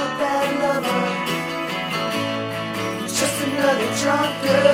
I'm a bad lover, just another drunkard.